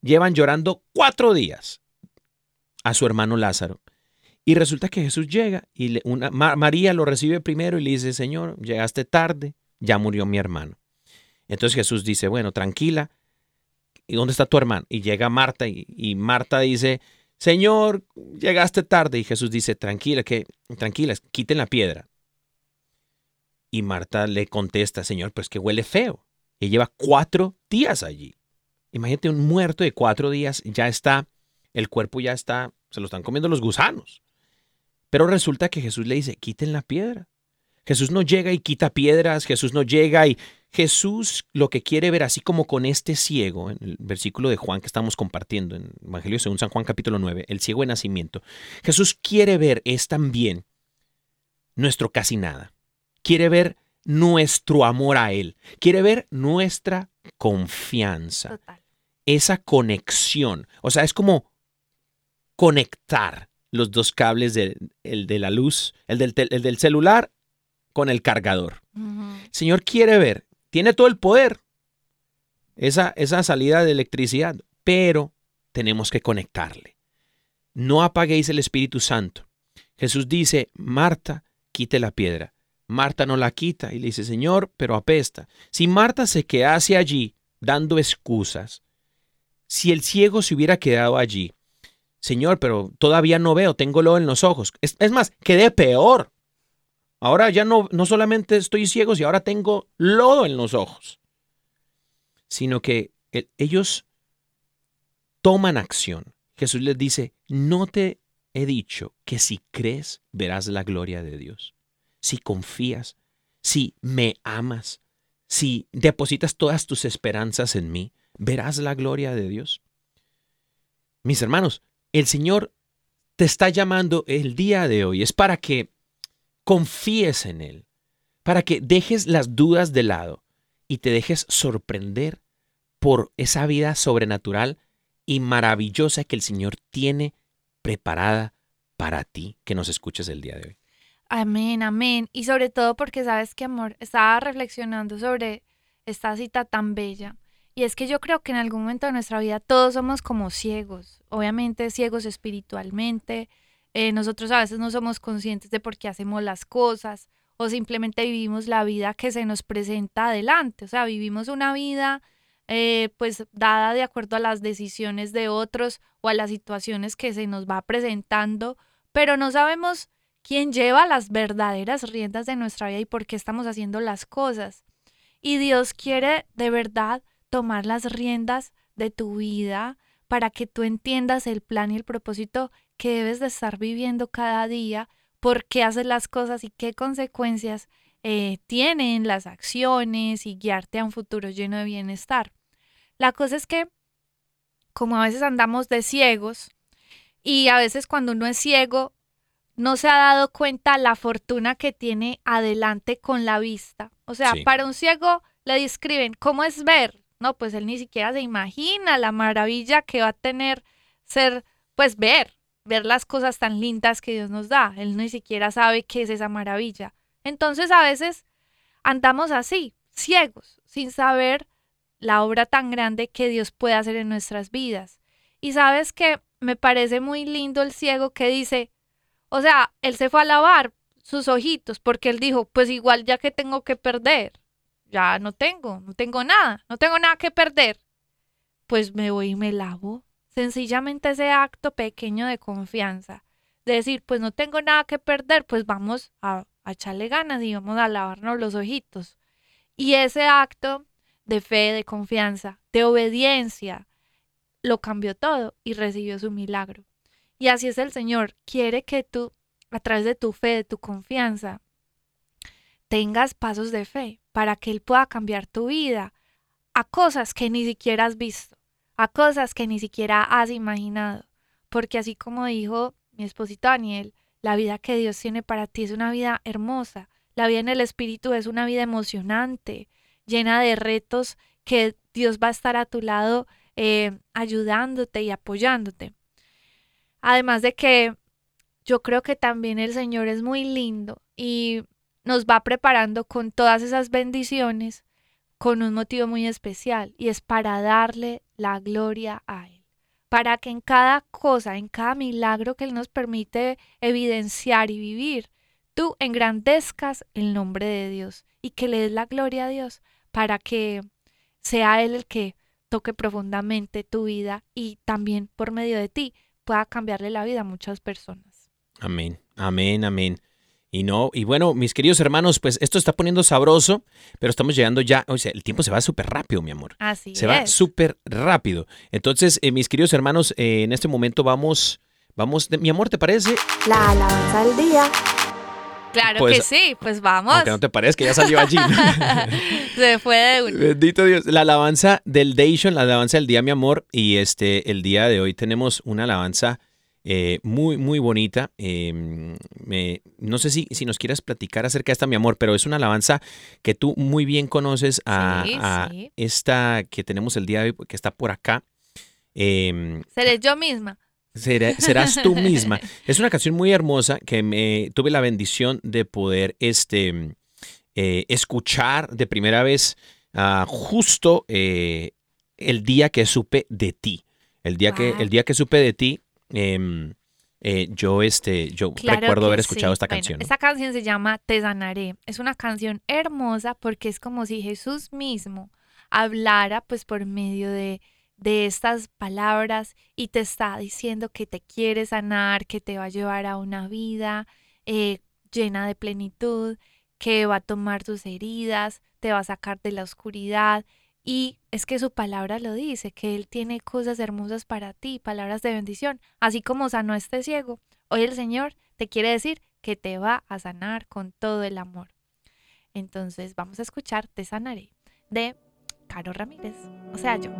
llevan llorando 4 días a su hermano Lázaro. Y resulta que Jesús llega y María lo recibe primero y le dice, Señor, llegaste tarde, ya murió mi hermano. Entonces Jesús dice, bueno, tranquila, ¿y dónde está tu hermano? Y llega Marta y Marta dice, Señor, llegaste tarde. Y Jesús dice, tranquila, quiten la piedra. Y Marta le contesta, Señor, pues que huele feo. Y lleva 4 días allí. Imagínate, un muerto de 4 días, ya está, el cuerpo ya está, se lo están comiendo los gusanos. Pero resulta que Jesús le dice, quiten la piedra. Jesús no llega y quita piedras, Jesús no llega y... Jesús lo que quiere ver, así como con este ciego, en el versículo de Juan que estamos compartiendo, en el Evangelio según San Juan capítulo 9, el ciego de nacimiento, Jesús quiere ver es también nuestro casi nada, quiere ver nuestro amor a Él, quiere ver nuestra confianza, total, esa conexión. O sea, es como conectar los dos cables, el de la luz, el del celular con el cargador. Uh-huh. El Señor quiere ver. Tiene todo el poder, esa salida de electricidad, pero tenemos que conectarle. No apaguéis el Espíritu Santo. Jesús dice, Marta, quite la piedra. Marta no la quita y le dice, Señor, pero apesta. Si Marta se quedase allí dando excusas, si el ciego se hubiera quedado allí, Señor, pero todavía no veo, tengo lodo en los ojos. Es más, quedé peor. Ahora ya no solamente estoy ciego, y ahora tengo lodo en los ojos, sino que ellos toman acción. Jesús les dice, no te he dicho que si crees verás la gloria de Dios. Si confías, si me amas, si depositas todas tus esperanzas en mí, verás la gloria de Dios. Mis hermanos, el Señor te está llamando el día de hoy. Es para que confíes en Él, para que dejes las dudas de lado y te dejes sorprender por esa vida sobrenatural y maravillosa que el Señor tiene preparada para ti, que nos escuches el día de hoy. Amén, amén. Y sobre todo porque, ¿sabes qué, amor? Estaba reflexionando sobre esta cita tan bella. Y es que yo creo que en algún momento de nuestra vida todos somos como ciegos, obviamente ciegos espiritualmente. Nosotros a veces no somos conscientes de por qué hacemos las cosas o simplemente vivimos la vida que se nos presenta adelante. O sea, vivimos una vida pues dada de acuerdo a las decisiones de otros o a las situaciones que se nos va presentando, pero no sabemos quién lleva las verdaderas riendas de nuestra vida y por qué estamos haciendo las cosas. Y Dios quiere de verdad tomar las riendas de tu vida para que tú entiendas el plan y el propósito que debes de estar viviendo cada día, por qué haces las cosas y qué consecuencias tienen las acciones y guiarte a un futuro lleno de bienestar. La cosa es que, como a veces andamos de ciegos, Y a veces cuando uno es ciego, no se ha dado cuenta la fortuna que tiene adelante con la vista. O sea, sí. Para un ciego le describen cómo es ver. No, pues él ni siquiera se imagina la maravilla que va a tener ser, pues ver las cosas tan lindas que Dios nos da. Él ni siquiera sabe qué es esa maravilla. Entonces a veces andamos así, ciegos, sin saber la obra tan grande que Dios puede hacer en nuestras vidas. Y sabes que me parece muy lindo el ciego que dice, o sea, él se fue a lavar sus ojitos porque él dijo, pues igual ya que tengo que perder, ya no tengo nada que perder, pues me voy y me lavo. Sencillamente ese acto pequeño de confianza, de decir, pues no tengo nada que perder, pues vamos a echarle ganas y vamos a lavarnos los ojitos. Y ese acto de fe, de confianza, de obediencia, lo cambió todo y recibió su milagro. Y así es el Señor, quiere que tú, a través de tu fe, de tu confianza, tengas pasos de fe para que Él pueda cambiar tu vida a cosas que ni siquiera has visto, a cosas que ni siquiera has imaginado. Porque así como dijo mi esposito Daniel, la vida que Dios tiene para ti es una vida hermosa. La vida en el Espíritu es una vida emocionante, llena de retos que Dios va a estar a tu lado ayudándote y apoyándote. Además de que yo creo que también el Señor es muy lindo y nos va preparando con todas esas bendiciones con un motivo muy especial, y es para darle la gloria a Él, para que en cada cosa, en cada milagro que Él nos permite evidenciar y vivir, tú engrandezcas el nombre de Dios y que le des la gloria a Dios para que sea Él el que toque profundamente tu vida y también por medio de ti pueda cambiarle la vida a muchas personas. Amén, amén, amén. Y bueno, mis queridos hermanos, pues esto está poniendo sabroso, pero estamos llegando ya, o sea, el tiempo se va súper rápido, mi amor. Así es. Se va súper rápido. Entonces, mis queridos hermanos, en este momento vamos, mi amor, ¿te parece? La alabanza del día. Claro pues, que sí, pues vamos. Aunque no te parezca, ya salió allí. Se fue de uno. Bendito Dios. La alabanza del Dation, la alabanza del día, mi amor, y el día de hoy tenemos una alabanza muy, muy bonita. No sé si nos quieras platicar acerca de esta, mi amor, pero es una alabanza que tú muy bien conoces a esta que tenemos el día de hoy, que está por acá. Seré yo misma. Serás tú misma. Es una canción muy hermosa que me tuve la bendición de poder escuchar de primera vez justo el día que supe de ti. El día que supe de ti. Yo claro recuerdo haber escuchado esta canción. Esta canción se llama Te Sanaré. Es una canción hermosa porque es como si Jesús mismo hablara pues por medio de estas palabras y te está diciendo que te quiere sanar, que te va a llevar a una vida llena de plenitud, que va a tomar tus heridas, te va a sacar de la oscuridad. Y es que su palabra lo dice, que Él tiene cosas hermosas para ti, palabras de bendición, así como sanó a este ciego. Hoy el Señor te quiere decir que te va a sanar con todo el amor. Entonces vamos a escuchar Te Sanaré de Caro Ramírez, o sea yo.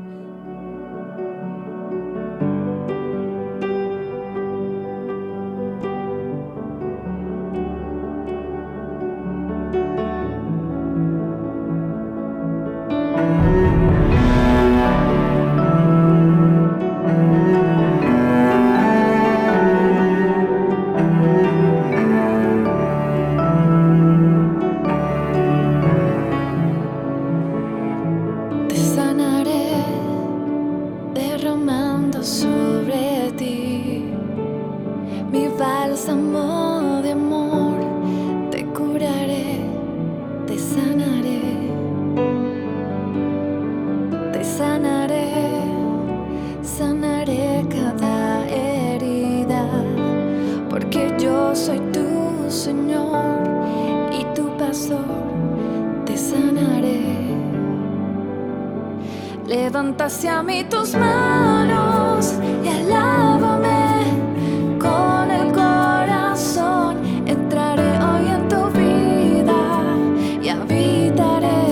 Levanta hacia mí tus manos y alábame con el corazón. Entraré hoy en tu vida y habitaré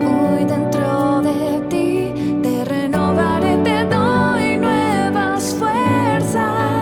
hoy dentro de ti. Te renovaré, te doy nuevas fuerzas.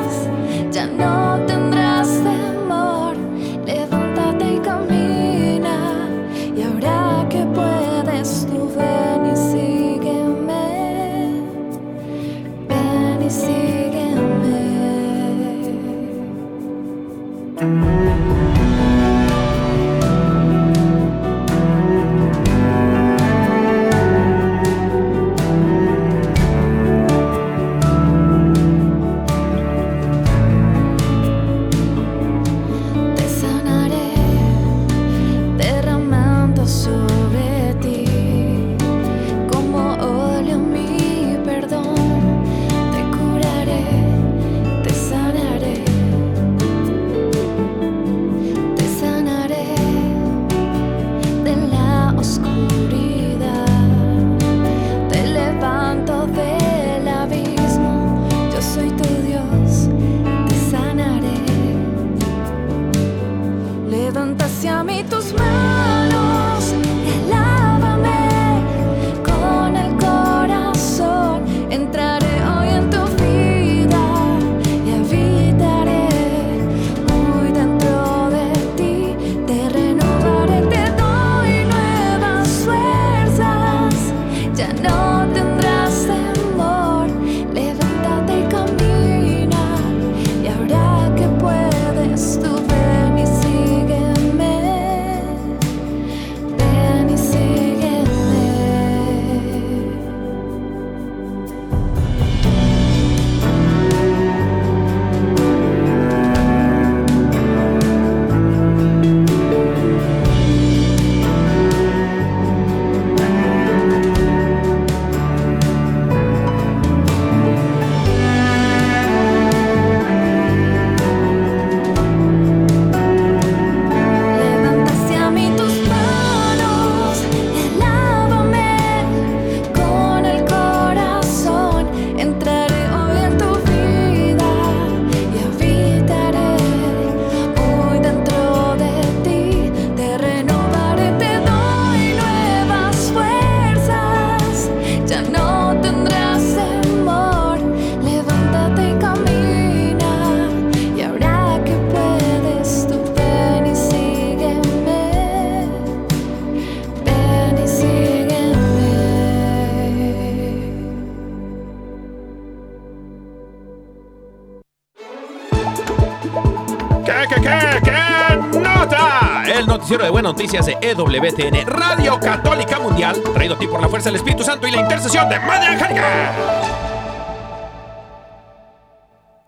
De buenas noticias de EWTN, Radio Católica Mundial, traído a ti por la fuerza del Espíritu Santo y la intercesión de Madre Angélica.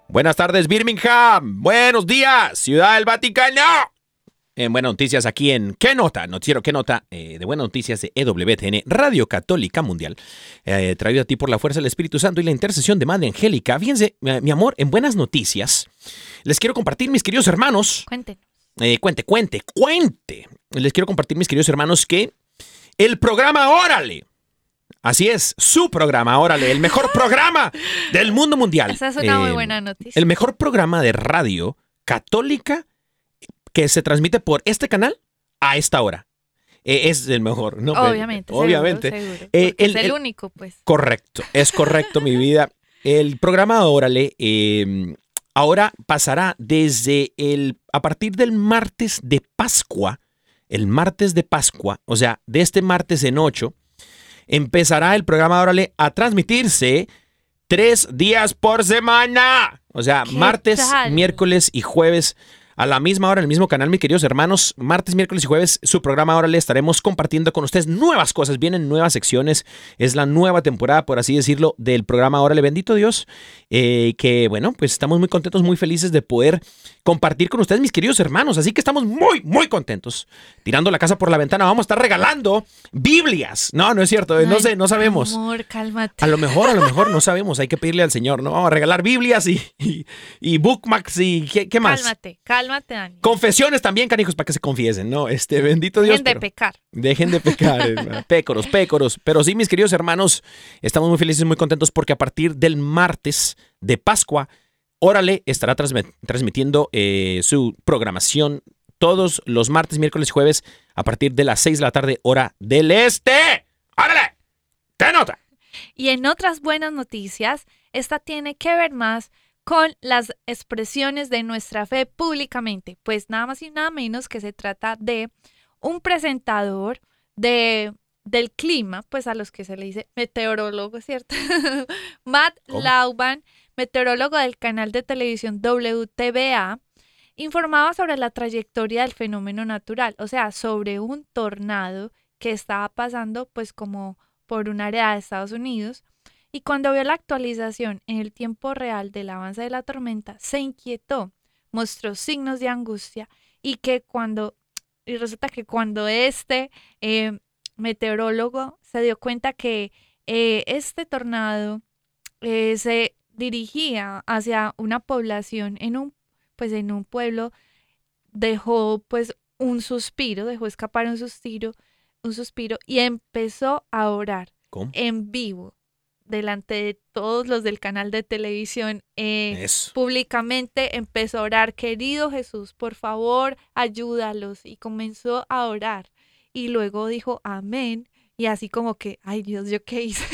Buenas tardes, Birmingham. Buenos días, Ciudad del Vaticano. En buenas noticias aquí en ¿Qué Nota? Noticiero ¿Qué Nota? De buenas noticias de EWTN, Radio Católica Mundial, traído a ti por la fuerza del Espíritu Santo y la intercesión de Madre Angélica. Fíjense, mi amor, en buenas noticias les quiero compartir, mis queridos hermanos. Cuente. Les quiero compartir, mis queridos hermanos, que el programa Órale, así es, su programa Órale, el mejor programa del mundo mundial. Esa es una muy buena noticia. El mejor programa de radio católica que se transmite por este canal a esta hora. Es el mejor, ¿no? Obviamente. Seguro. Es el único, pues. Correcto, es correcto, mi vida. El programa Órale... ahora pasará a partir del martes de Pascua, o sea, de este martes en 8, empezará el programa Órale a transmitirse 3 días por semana. O sea, martes, miércoles y jueves a la misma hora, en el mismo canal, mis queridos hermanos. Martes, miércoles y jueves, su programa Órale, estaremos compartiendo con ustedes nuevas cosas. Vienen nuevas secciones. Es la nueva temporada, por así decirlo, del programa Órale. Bendito Dios. Que, bueno, pues estamos muy contentos, muy felices de poder compartir con ustedes, mis queridos hermanos. Así que estamos muy, muy contentos. Tirando la casa por la ventana, vamos a estar regalando Biblias. No es cierto. No sé, no sabemos. Amor, cálmate. A lo mejor no sabemos. Hay que pedirle al Señor, ¿no? Vamos a regalar Biblias y bookmarks y ¿qué más? Cálmate, Dani. Confesiones también, canijos, para que se confiesen, ¿no? Bendito Dios. Dejen de pecar. Pécoros. Pero sí, mis queridos hermanos, estamos muy felices, muy contentos, porque a partir del martes de Pascua, Órale estará transmitiendo su programación todos los martes, miércoles y jueves a partir de las 6 de la tarde, hora del este. ¡Órale! ¡Qué Nota! Y en otras buenas noticias, esta tiene que ver más con las expresiones de nuestra fe públicamente, pues nada más y nada menos que se trata de un presentador del clima, pues a los que se le dice meteorólogo, ¿cierto? Matt Lauban, meteorólogo del canal de televisión WTBA, informaba sobre la trayectoria del fenómeno natural, o sea, sobre un tornado que estaba pasando pues como por un área de Estados Unidos, y cuando vio la actualización en el tiempo real del avance de la tormenta, se inquietó, mostró signos de angustia, y resulta que cuando este meteorólogo se dio cuenta que este tornado se dirigía hacia una población en un pueblo, dejó pues un suspiro, dejó escapar un suspiro y empezó a orar. ¿Cómo? En vivo, delante de todos los del canal de televisión, públicamente empezó a orar: querido Jesús, por favor, ayúdalos, y comenzó a orar, y luego dijo amén, y así como que, ay Dios, ¿yo qué hice?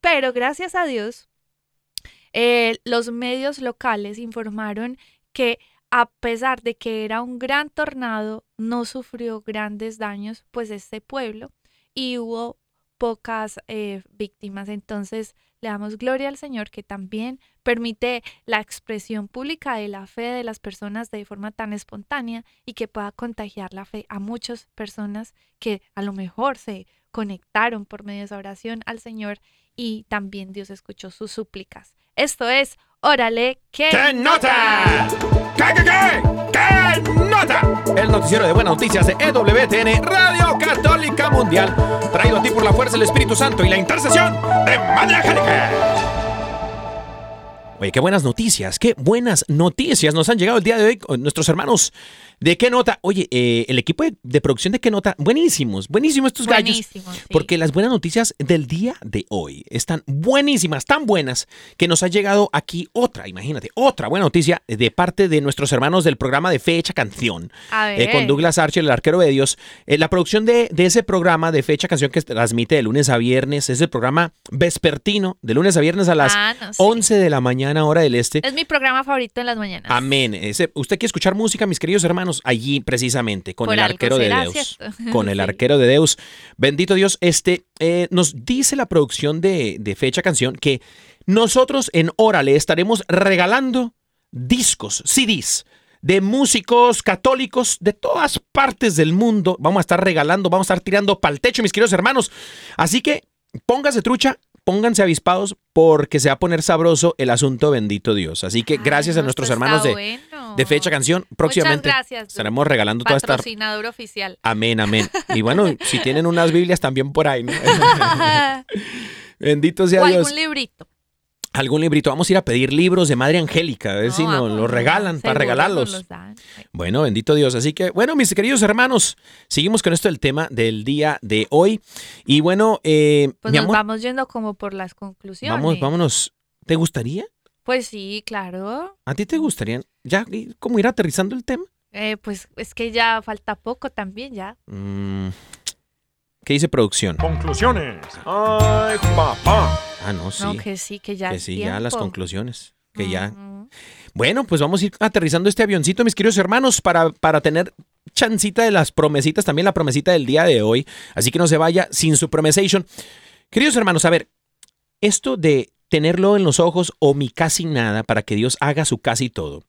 Pero gracias a Dios, los medios locales informaron que a pesar de que era un gran tornado, no sufrió grandes daños pues este pueblo, y hubo pocas víctimas. Entonces le damos gloria al Señor, que también permite la expresión pública de la fe de las personas de forma tan espontánea, y que pueda contagiar la fe a muchas personas que a lo mejor se conectaron por medio de esa oración al Señor, y también Dios escuchó sus súplicas. Esto es Órale, ¿Qué Nota? ¿Qué Nota? El noticiero de buenas noticias de EWTN, Radio Católica Mundial, traído a ti por la fuerza del Espíritu Santo y la intercesión de Madre Angélica. Oye, qué buenas noticias nos han llegado el día de hoy nuestros hermanos de Qué Nota. Oye, el equipo de producción de Qué Nota, buenísimos estos gallos. Buenísimo, sí. Porque las buenas noticias del día de hoy están buenísimas, tan buenas que nos ha llegado aquí otra buena noticia de parte de nuestros hermanos del programa de Fecha Canción. A ver. Con Douglas Archer, el arquero de Dios. La producción de ese programa de Fecha Canción, que transmite de lunes a viernes, es el programa vespertino, de lunes a viernes a las 11 de la mañana, hora del este. Es mi programa favorito en las mañanas. Amén. Usted quiere escuchar música, mis queridos hermanos, allí precisamente, con el arquero de Deus. Con el arquero de Deus. Bendito Dios. Nos dice la producción de Fecha Canción que nosotros en Órale estaremos regalando discos, CDs, de músicos católicos de todas partes del mundo. Vamos a estar regalando, vamos a estar tirando para el techo, mis queridos hermanos. Así que póngase trucha, pónganse avispados, porque se va a poner sabroso el asunto, bendito Dios. Así que gracias a nuestros hermanos de Fecha Canción. Próximamente estaremos regalando toda esta... Patrocinador oficial. Amén. Y bueno, si tienen unas Biblias también por ahí, ¿no? Bendito sea Dios. O algún librito. Vamos a ir a pedir libros de Madre Angélica, a ver si nos los regalan, para regalarlos. Bueno, bendito Dios. Así que, bueno, mis queridos hermanos, seguimos con esto del tema del día de hoy. Y bueno, pues mi amor, nos vamos yendo como por las conclusiones. Vámonos. ¿Te gustaría? Pues sí, claro. ¿A ti te gustaría ya como ir aterrizando el tema? Pues es que ya falta poco también, ya. ¿Qué dice producción? Conclusiones. Ay, papá. Ah, no, sí. No, que sí, que ya. Que sí, tiempo. Ya las conclusiones. Que ya. Bueno, pues vamos a ir aterrizando este avioncito, mis queridos hermanos, para tener chancita de las promesitas, también la promesita del día de hoy. Así que no se vaya sin su promesation. Queridos hermanos, a ver, esto de tenerlo en los ojos o mi casi nada para que Dios haga su casi todo.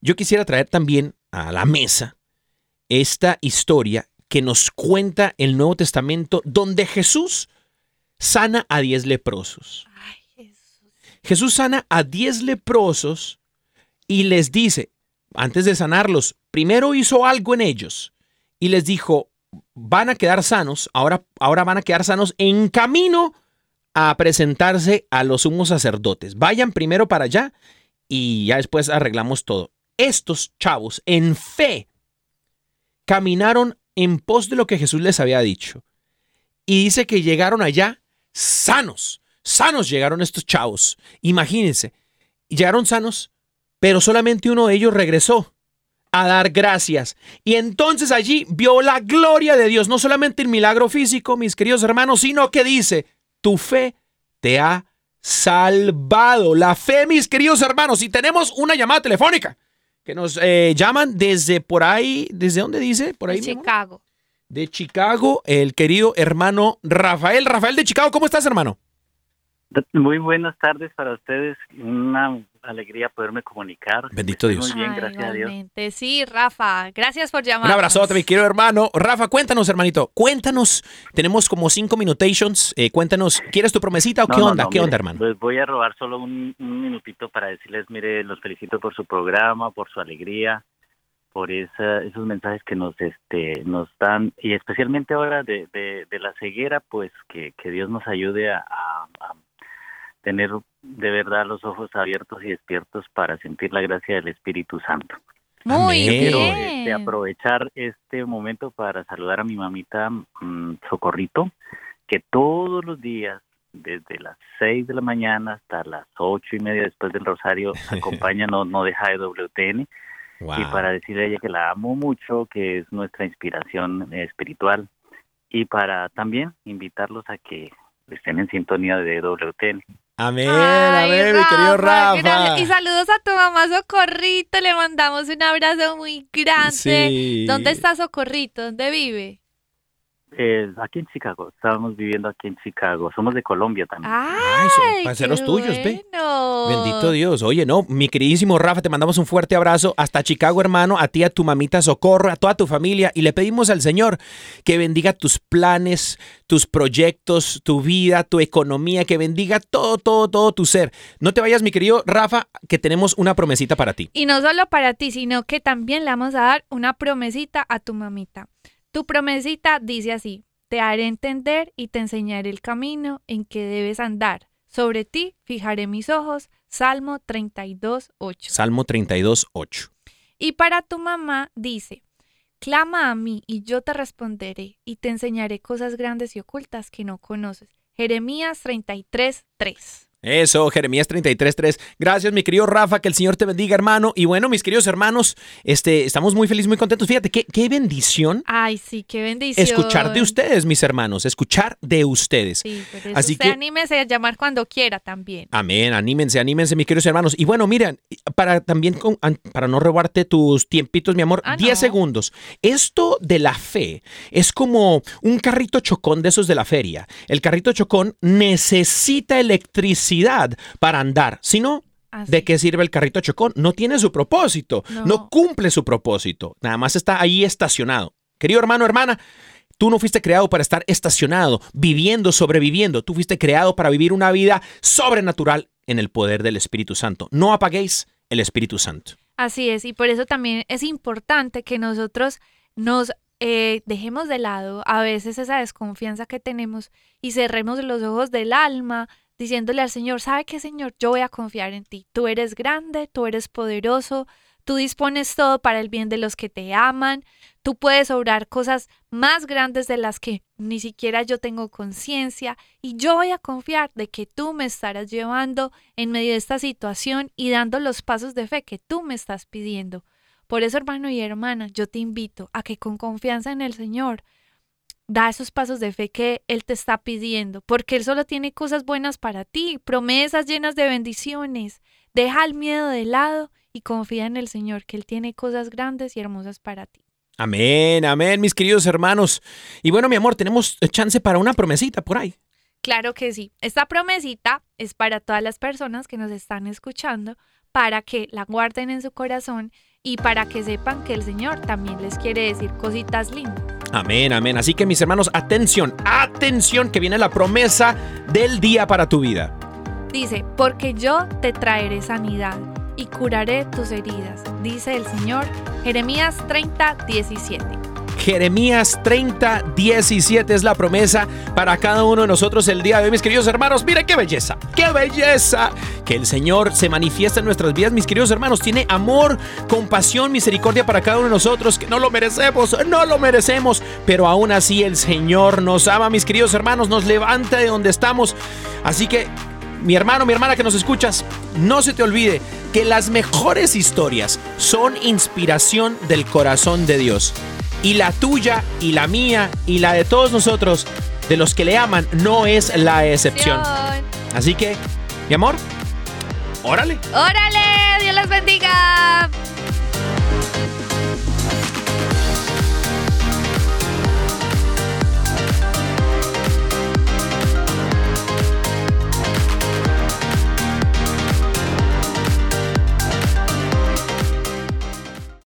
Yo quisiera traer también a la mesa esta historia que nos cuenta el Nuevo Testamento, donde Jesús sana a 10 leprosos. Ay, Jesús. Jesús sana a 10 leprosos y les dice, antes de sanarlos, primero hizo algo en ellos y les dijo, van a quedar sanos, ahora van a quedar sanos en camino a presentarse a los sumos sacerdotes. Vayan primero para allá y ya después arreglamos todo. Estos chavos, en fe, caminaron en pos de lo que Jesús les había dicho. Y dice que llegaron allá sanos llegaron estos chavos. Imagínense, llegaron sanos, pero solamente uno de ellos regresó a dar gracias. Y entonces allí vio la gloria de Dios, no solamente el milagro físico, mis queridos hermanos, sino que dice, tu fe te ha salvado. La fe, mis queridos hermanos, y tenemos una llamada telefónica que nos llaman desde por ahí, ¿desde dónde dice? Por ahí, de Chicago. Amor. De Chicago, el querido hermano Rafael de Chicago. ¿Cómo estás, hermano? Muy buenas tardes para ustedes. Una alegría poderme comunicar. Bendito Dios. Muy bien, gracias a Dios. Sí, Rafa, gracias por llamar. Un abrazote, mi querido hermano. Rafa, cuéntanos, hermanito. Cuéntanos, tenemos como 5 minutations. Cuéntanos, ¿quieres tu promesita o qué onda? No, ¿qué onda, hermano? Pues voy a robar solo un minutito para decirles, mire, los felicito por su programa, por su alegría, por esos mensajes que nos dan, y especialmente ahora de la ceguera, pues que Dios nos ayude a tener de verdad los ojos abiertos y despiertos para sentir la gracia del Espíritu Santo. Muy bien. Quiero aprovechar este momento para saludar a mi mamita Socorrito, que todos los días, desde las 6 de la mañana hasta las 8:30 después del rosario, acompaña, no deja EWTN. Wow. Y para decirle a ella que la amo mucho, que es nuestra inspiración espiritual, y para también invitarlos a que estén en sintonía de EWTN. Amén, amén, mi querido Rafa. Gracias. Y saludos a tu mamá Socorrito, le mandamos un abrazo muy grande. Sí. ¿Dónde está Socorrito? ¿Dónde vive? Aquí en Chicago, estábamos viviendo aquí en Chicago, somos de Colombia también. Ay, parceros tuyos, ve. Bendito Dios. Oye, no, mi queridísimo Rafa, te mandamos un fuerte abrazo hasta Chicago, hermano, a ti, a tu mamita Socorro, a toda tu familia, y le pedimos al Señor que bendiga tus planes, tus proyectos, tu vida, tu economía, que bendiga todo tu ser. No te vayas, mi querido Rafa, que tenemos una promesita para ti. Y no solo para ti, sino que también le vamos a dar una promesita a tu mamita. Tu promesita dice así: te haré entender y te enseñaré el camino en que debes andar. Sobre ti fijaré mis ojos. Salmo 32:8. Salmo 32:8. Y para tu mamá dice: clama a mí y yo te responderé y te enseñaré cosas grandes y ocultas que no conoces. Jeremías 33:3. Eso, Jeremías 33:3. Gracias, mi querido Rafa, que el Señor te bendiga, hermano. Y bueno, mis queridos hermanos, estamos muy felices, muy contentos. Fíjate, qué bendición. Ay, sí, qué bendición. Escuchar de ustedes, mis hermanos, escuchar de ustedes. Sí, por eso. Así que anímense a llamar cuando quiera también. Amén, anímense, mis queridos hermanos. Y bueno, miren, para no robarte tus tiempitos, mi amor, 10 segundos. Esto de la fe es como un carrito chocón de esos de la feria. El carrito chocón necesita electricidad para andar, si no, ¿de qué sirve el carrito chocón? No tiene su propósito, no cumple su propósito, nada más está ahí estacionado. Querido hermano, hermana, tú no fuiste creado para estar estacionado, viviendo, sobreviviendo. Tú fuiste creado para vivir una vida sobrenatural en el poder del Espíritu Santo. No apaguéis el Espíritu Santo. Así es, y por eso también es importante que nosotros nos dejemos de lado a veces esa desconfianza que tenemos y cerremos los ojos del alma, diciéndole al Señor: ¿sabe qué, Señor? Yo voy a confiar en ti. Tú eres grande, tú eres poderoso, tú dispones todo para el bien de los que te aman, tú puedes obrar cosas más grandes de las que ni siquiera yo tengo conciencia, y yo voy a confiar de que tú me estarás llevando en medio de esta situación y dando los pasos de fe que tú me estás pidiendo. Por eso, hermano y hermana, yo te invito a que con confianza en el Señor da esos pasos de fe que Él te está pidiendo, porque Él solo tiene cosas buenas para ti, promesas llenas de bendiciones. Deja el miedo de lado y confía en el Señor, que Él tiene cosas grandes y hermosas para ti. Amén, amén, mis queridos hermanos. Y bueno, mi amor, tenemos chance para una promesita por ahí. Claro que sí. Esta promesita es para todas las personas que nos están escuchando, para que la guarden en su corazón y para que sepan que el Señor también les quiere decir cositas lindas. Amén, amén. Así que, mis hermanos, atención, que viene la promesa del día para tu vida. Dice: porque yo te traeré sanidad y curaré tus heridas, dice el Señor. Jeremías 30:17. Jeremías 30:17 es la promesa para cada uno de nosotros el día de hoy, mis queridos hermanos. Mira qué belleza que el Señor se manifiesta en nuestras vidas, mis queridos hermanos. Tiene amor, compasión, misericordia para cada uno de nosotros, que no lo merecemos, pero aún así el Señor nos ama, mis queridos hermanos, nos levanta de donde estamos. Así que, mi hermano, mi hermana que nos escuchas, no se te olvide que las mejores historias son inspiración del corazón de Dios. Y la tuya, y la mía, y la de todos nosotros, de los que le aman, no es la excepción. Así que, mi amor, ¡órale! ¡Órale! ¡Dios los bendiga!